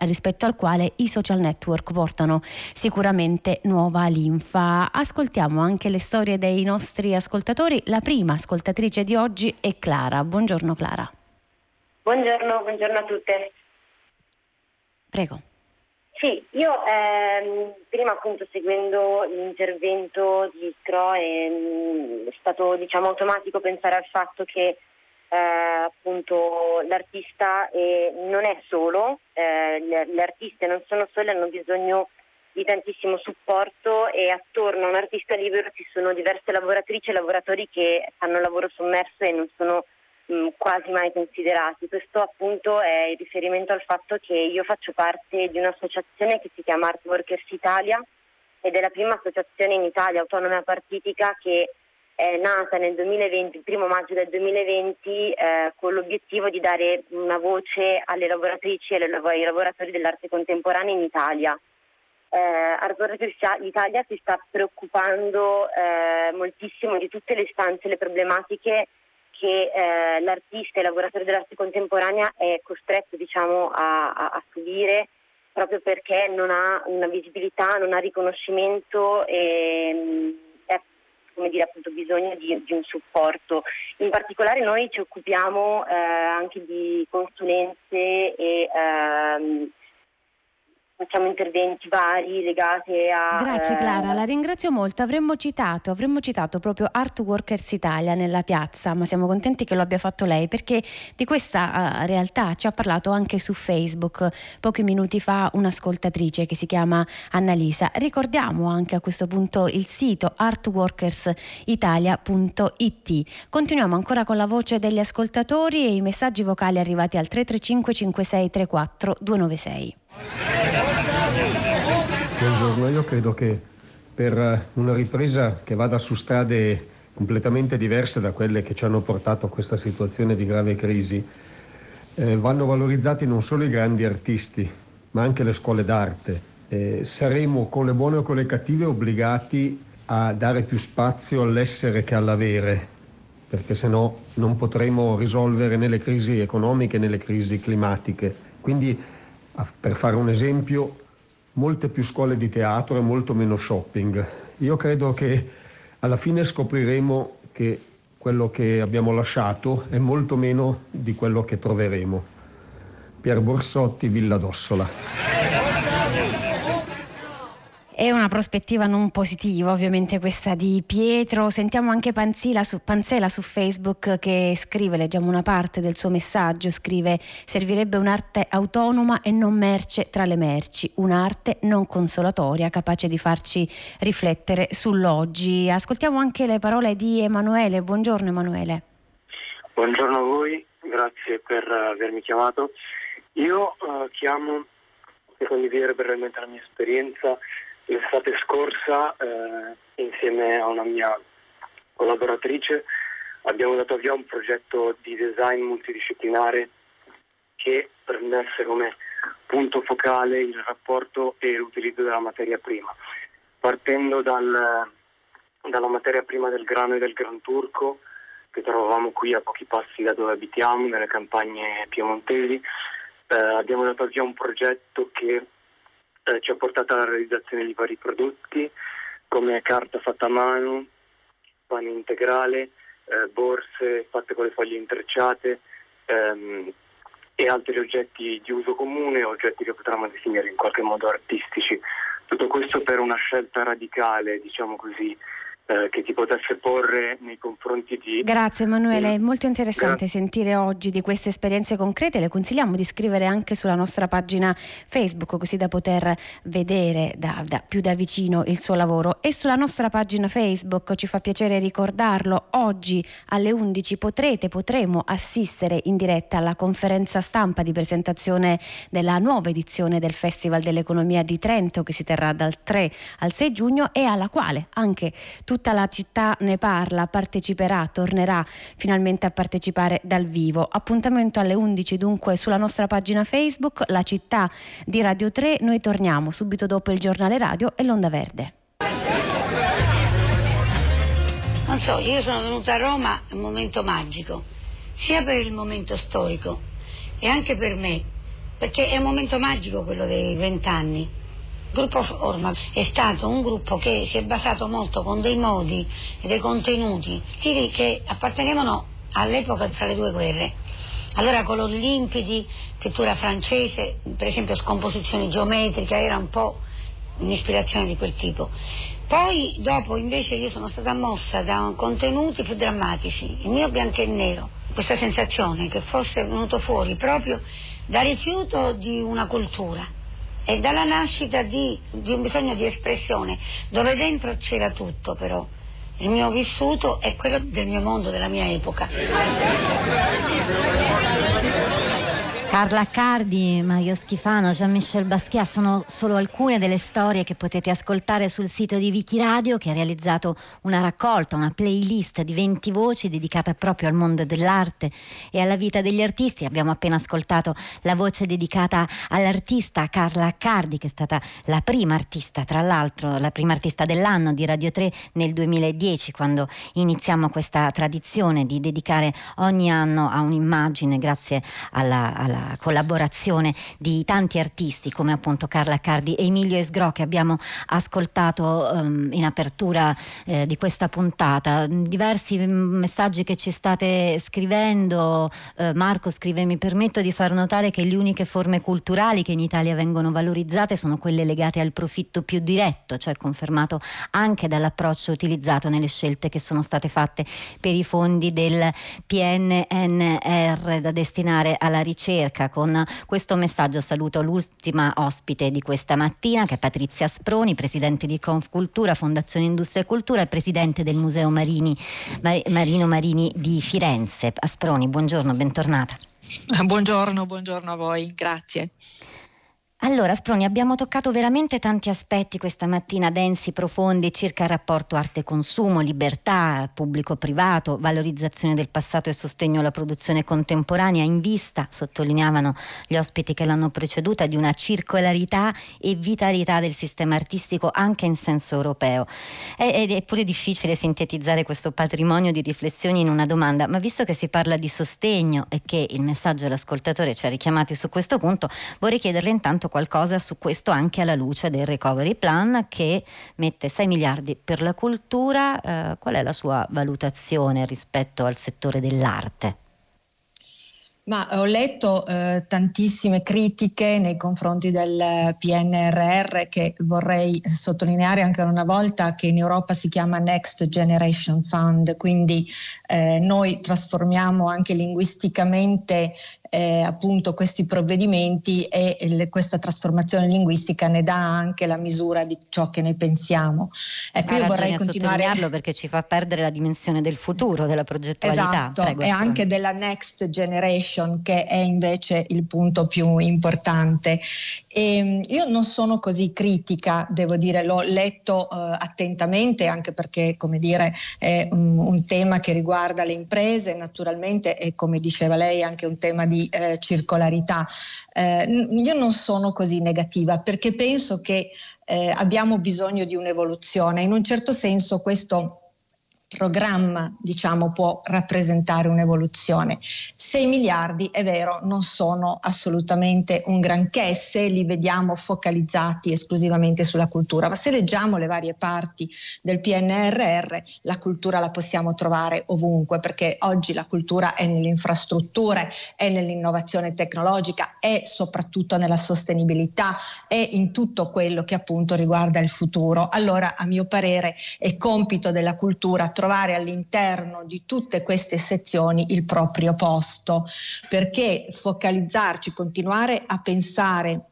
rispetto al quale i social network portano sicuramente nuova linfa. Ascoltiamo anche le storie dei nostri ascoltatori. La prima ascoltatrice di oggi è Clara. Buongiorno Clara. Buongiorno a tutte. Prego. Sì, io prima, appunto, seguendo l'intervento di Isgrò, è stato, diciamo, automatico pensare al fatto che appunto l'artista non è solo, le artiste non sono sole, hanno bisogno di tantissimo supporto, e attorno a un artista libero ci sono diverse lavoratrici e lavoratori che fanno lavoro sommerso e non sono quasi mai considerati. Questo appunto è il riferimento al fatto che io faccio parte di un'associazione che si chiama Artworkers Italia, ed è la prima associazione in Italia autonoma partitica che è nata nel 2020, il 1° maggio del 2020, con l'obiettivo di dare una voce alle lavoratrici e ai lavoratori dell'arte contemporanea in Italia. Artworkers Italia si sta preoccupando moltissimo di tutte le istanze e le problematiche che l'artista e il lavoratore dell'arte contemporanea è costretto, diciamo, a subire, proprio perché non ha una visibilità, non ha riconoscimento e ha, come dire, appunto bisogno di un supporto. In particolare noi ci occupiamo anche di consulenze e facciamo interventi vari legati a... Grazie Clara, la ringrazio molto. Avremmo citato proprio Artworkers Italia nella piazza, ma siamo contenti che lo abbia fatto lei, perché di questa realtà ci ha parlato anche su Facebook pochi minuti fa un'ascoltatrice che si chiama Annalisa. Ricordiamo anche a questo punto il sito artworkersitalia.it. Continuiamo ancora con la voce degli ascoltatori e i messaggi vocali arrivati al 335 56 34 296. Buongiorno, io credo che per una ripresa che vada su strade completamente diverse da quelle che ci hanno portato a questa situazione di grave crisi, vanno valorizzati non solo i grandi artisti, ma anche le scuole d'arte. Saremo, con le buone o con le cattive, obbligati a dare più spazio all'essere che all'avere, perché sennò non potremo risolvere né le crisi economiche né le crisi climatiche. Quindi, per fare un esempio, molte più scuole di teatro e molto meno shopping. Io credo che alla fine scopriremo che quello che abbiamo lasciato è molto meno di quello che troveremo. Pier Borsotti, Villa d'Ossola. È una prospettiva non positiva ovviamente questa di Pietro. Sentiamo anche Panzela su Facebook che scrive, leggiamo una parte del suo messaggio, scrive: servirebbe un'arte autonoma e non merce tra le merci, un'arte non consolatoria capace di farci riflettere sull'oggi. Ascoltiamo anche le parole di Emanuele. Buongiorno Emanuele. Buongiorno a voi, grazie per avermi chiamato. Io chiamo per condividere brevemente la mia esperienza. L'estate scorsa, insieme a una mia collaboratrice, abbiamo dato via un progetto di design multidisciplinare che prendesse come punto focale il rapporto e l'utilizzo della materia prima, partendo dalla materia prima del grano e del granturco che trovavamo qui a pochi passi da dove abitiamo, nelle campagne piemontesi. Abbiamo dato via un progetto che ci ha portato alla realizzazione di vari prodotti come carta fatta a mano, pane integrale, borse fatte con le foglie intrecciate e altri oggetti di uso comune, oggetti che potremmo definire in qualche modo artistici. Tutto questo per una scelta radicale, diciamo così, che ti potesse porre nei confronti di... Grazie Emanuele, è molto interessante sentire oggi di queste esperienze concrete. Le consigliamo di scrivere anche sulla nostra pagina Facebook, così da poter vedere più da vicino il suo lavoro. E sulla nostra pagina Facebook, ci fa piacere ricordarlo, oggi alle 11 potremo assistere in diretta alla conferenza stampa di presentazione della nuova edizione del Festival dell'Economia di Trento, che si terrà dal 3 al 6 giugno e alla quale anche Tutta la città ne parla tornerà finalmente a partecipare dal vivo. Appuntamento alle 11 dunque sulla nostra pagina Facebook, La Città di Radio 3. Noi torniamo subito dopo il giornale radio e l'Onda Verde. Non so, io sono venuta a Roma, è un momento magico, sia per il momento storico e anche per me, perché è un momento magico quello dei 20 anni. Il gruppo Forma è stato un gruppo che si è basato molto con dei modi e dei contenuti che appartenevano all'epoca tra le due guerre. Allora colori limpidi, pittura francese, per esempio scomposizione geometrica, era un po' un'ispirazione di quel tipo. Poi dopo invece io sono stata mossa da contenuti più drammatici, il mio bianco e nero, questa sensazione che fosse venuto fuori proprio dal rifiuto di una cultura e dalla nascita di un bisogno di espressione, dove dentro c'era tutto. Però il mio vissuto è quello del mio mondo, della mia epoca. Carla Accardi, Mario Schifano, Jean-Michel Basquiat sono solo alcune delle storie che potete ascoltare sul sito di Wikiradio, che ha realizzato una raccolta, una playlist di 20 voci dedicata proprio al mondo dell'arte e alla vita degli artisti. Abbiamo appena ascoltato la voce dedicata all'artista Carla Accardi, che è stata la prima artista, tra l'altro la prima artista dell'anno di Radio 3 nel 2010, quando iniziamo questa tradizione di dedicare ogni anno a un'immagine grazie alla collaborazione di tanti artisti come appunto Carla Accardi e Emilio Isgrò, che abbiamo ascoltato in apertura di questa puntata. Diversi messaggi che ci state scrivendo. Marco scrive: mi permetto di far notare che le uniche forme culturali che in Italia vengono valorizzate sono quelle legate al profitto più diretto, cioè confermato anche dall'approccio utilizzato nelle scelte che sono state fatte per i fondi del PNRR da destinare alla ricerca. Con questo messaggio saluto l'ultima ospite di questa mattina, che è Patrizia Asproni, presidente di Confcultura, Fondazione Industria e Cultura, e presidente del Museo Marino Marini di Firenze. Asproni, buongiorno, bentornata. Buongiorno a voi, grazie. Allora Asproni, abbiamo toccato veramente tanti aspetti questa mattina, densi, profondi, circa il rapporto arte-consumo, libertà, pubblico-privato, valorizzazione del passato e sostegno alla produzione contemporanea in vista, sottolineavano gli ospiti che l'hanno preceduta, di una circolarità e vitalità del sistema artistico anche in senso europeo. È pure difficile sintetizzare questo patrimonio di riflessioni in una domanda, ma visto che si parla di sostegno e che il messaggio dell'ascoltatore ci ha richiamati su questo punto, vorrei chiederle intanto qualcosa su questo anche alla luce del recovery plan, che mette 6 miliardi per la cultura. Qual è la sua valutazione rispetto al settore dell'arte? Ma ho letto tantissime critiche nei confronti del PNRR, che vorrei sottolineare ancora una volta che in Europa si chiama Next Generation Fund, quindi noi trasformiamo anche linguisticamente appunto questi provvedimenti, e questa trasformazione linguistica ne dà anche la misura di ciò che ne pensiamo. Ecco, io vorrei continuare a sottolinearlo perché ci fa perdere la dimensione del futuro, della progettualità. Esatto, prego, e anche della next generation, che è invece il punto più importante. E io non sono così critica, devo dire, l'ho letto attentamente, anche perché, come dire, è un tema che riguarda le imprese naturalmente, e come diceva lei anche un tema di circolarità. Io non sono così negativa, perché penso che abbiamo bisogno di un'evoluzione. In un certo senso questo programma, diciamo, può rappresentare un'evoluzione. 6 miliardi, è vero, non sono assolutamente un granché se li vediamo focalizzati esclusivamente sulla cultura, ma se leggiamo le varie parti del PNRR, la cultura la possiamo trovare ovunque, perché oggi la cultura è nelle infrastrutture, è nell'innovazione tecnologica, è soprattutto nella sostenibilità, è in tutto quello che appunto riguarda il futuro. Allora, a mio parere, è compito della cultura trovare all'interno di tutte queste sezioni il proprio posto, perché focalizzarci, continuare a pensare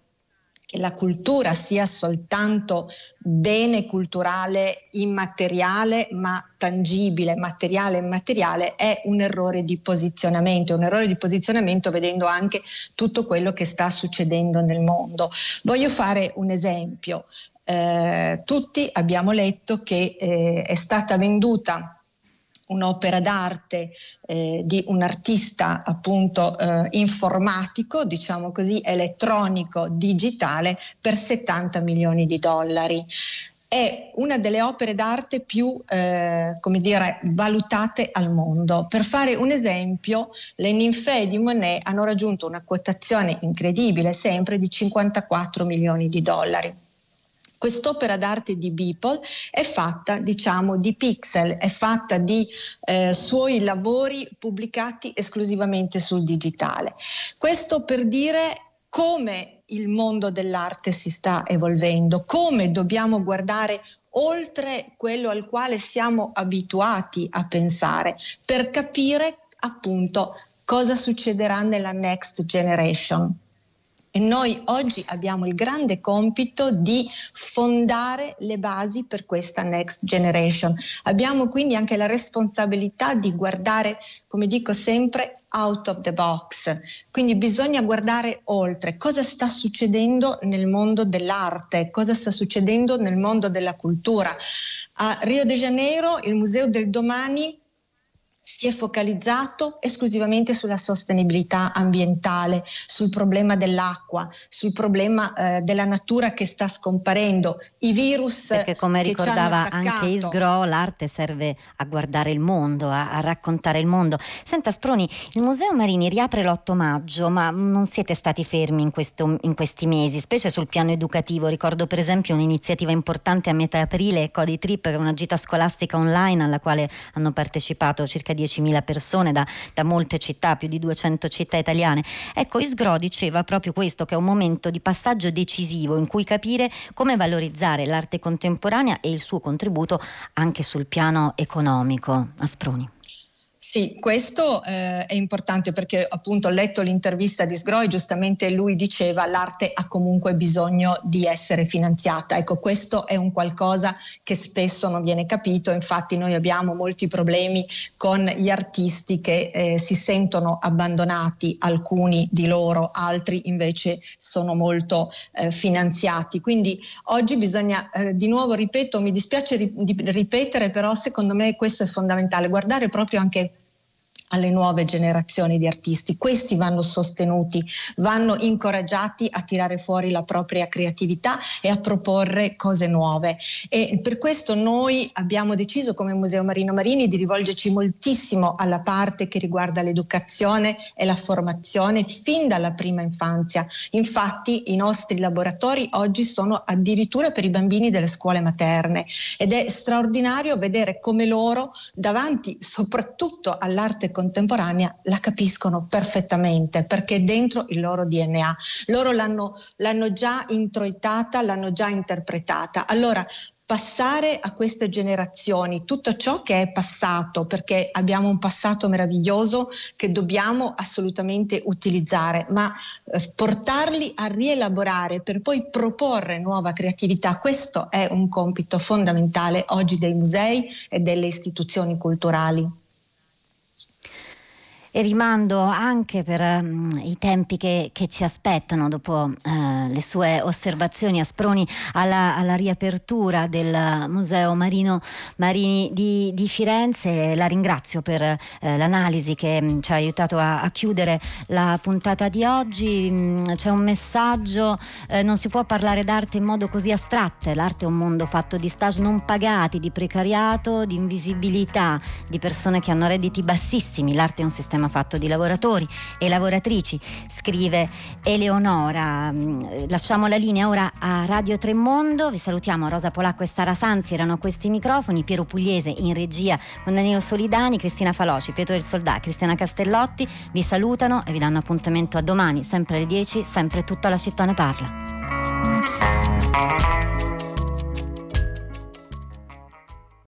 che la cultura sia soltanto bene culturale immateriale, ma tangibile, materiale e immateriale, è un errore di posizionamento, vedendo anche tutto quello che sta succedendo nel mondo. Voglio fare un esempio. Tutti abbiamo letto che è stata venduta un'opera d'arte di un artista appunto informatico, diciamo così, elettronico, digitale, per $70 milioni. È una delle opere d'arte più, come dire, valutate al mondo. Per fare un esempio, le ninfee di Monet hanno raggiunto una quotazione incredibile, sempre di $54 milioni. Quest'opera d'arte di Beeple è fatta, diciamo, di pixel, è fatta di suoi lavori pubblicati esclusivamente sul digitale. Questo per dire come il mondo dell'arte si sta evolvendo, come dobbiamo guardare oltre quello al quale siamo abituati a pensare, per capire appunto cosa succederà nella next generation. E noi oggi abbiamo il grande compito di fondare le basi per questa next generation. Abbiamo quindi anche la responsabilità di guardare, come dico sempre, out of the box. Quindi bisogna guardare oltre. Cosa sta succedendo nel mondo dell'arte? Cosa sta succedendo nel mondo della cultura? A Rio de Janeiro, il Museo del Domani si è focalizzato esclusivamente sulla sostenibilità ambientale, sul problema dell'acqua, sul problema della natura che sta scomparendo, i virus. Perché, come ricordava anche Isgrò, l'arte serve a guardare il mondo, a raccontare il mondo. Senta Asproni, il Museo Marini riapre l'8 maggio, ma non siete stati fermi in questi mesi, specie sul piano educativo. Ricordo per esempio un'iniziativa importante a metà aprile, Code Trip, che è una gita scolastica online alla quale hanno partecipato circa 10.000 persone da molte città, più di 200 città italiane. Ecco, Isgrò diceva proprio questo, che è un momento di passaggio decisivo in cui capire come valorizzare l'arte contemporanea e il suo contributo anche sul piano economico. Asproni. Sì, questo è importante, perché appunto ho letto l'intervista di Isgrò e giustamente lui diceva l'arte ha comunque bisogno di essere finanziata. Ecco, questo è un qualcosa che spesso non viene capito. Infatti noi abbiamo molti problemi con gli artisti che si sentono abbandonati, alcuni di loro, altri invece sono molto finanziati. Quindi oggi bisogna, di nuovo ripeto, mi dispiace ripetere, però secondo me questo è fondamentale, guardare proprio anche alle nuove generazioni di artisti. Questi vanno sostenuti, vanno incoraggiati a tirare fuori la propria creatività e a proporre cose nuove. E per questo noi abbiamo deciso come Museo Marino Marini di rivolgerci moltissimo alla parte che riguarda l'educazione e la formazione fin dalla prima infanzia. Infatti i nostri laboratori oggi sono addirittura per i bambini delle scuole materne, ed è straordinario vedere come loro, davanti soprattutto all'arte contemporanea, la capiscono perfettamente, perché è dentro il loro DNA. Loro l'hanno già introitata, l'hanno già interpretata. Allora passare a queste generazioni tutto ciò che è passato, perché abbiamo un passato meraviglioso che dobbiamo assolutamente utilizzare, ma portarli a rielaborare per poi proporre nuova creatività, questo è un compito fondamentale oggi dei musei e delle istituzioni culturali. E rimando anche per i tempi che ci aspettano, dopo le sue osservazioni, Asproni, alla riapertura del Museo Marino Marini di Firenze. La ringrazio per l'analisi che ci ha aiutato a chiudere la puntata di oggi. C'è un messaggio: non si può parlare d'arte in modo così astratto. L'arte è un mondo fatto di stage non pagati, di precariato, di invisibilità, di persone che hanno redditi bassissimi. L'arte è un sistema fatto di lavoratori e lavoratrici, scrive Eleonora. Lasciamo la linea ora a Radio 3 Mondo. Vi salutiamo. Rosa Polacco e Sara Sanzi erano a questi microfoni, Piero Pugliese in regia con Danilo Solidani, Cristina Faloci, Pietro del Soldà, Cristiana Castellotti vi salutano e vi danno appuntamento a domani, sempre alle 10, sempre Tutta la città ne parla.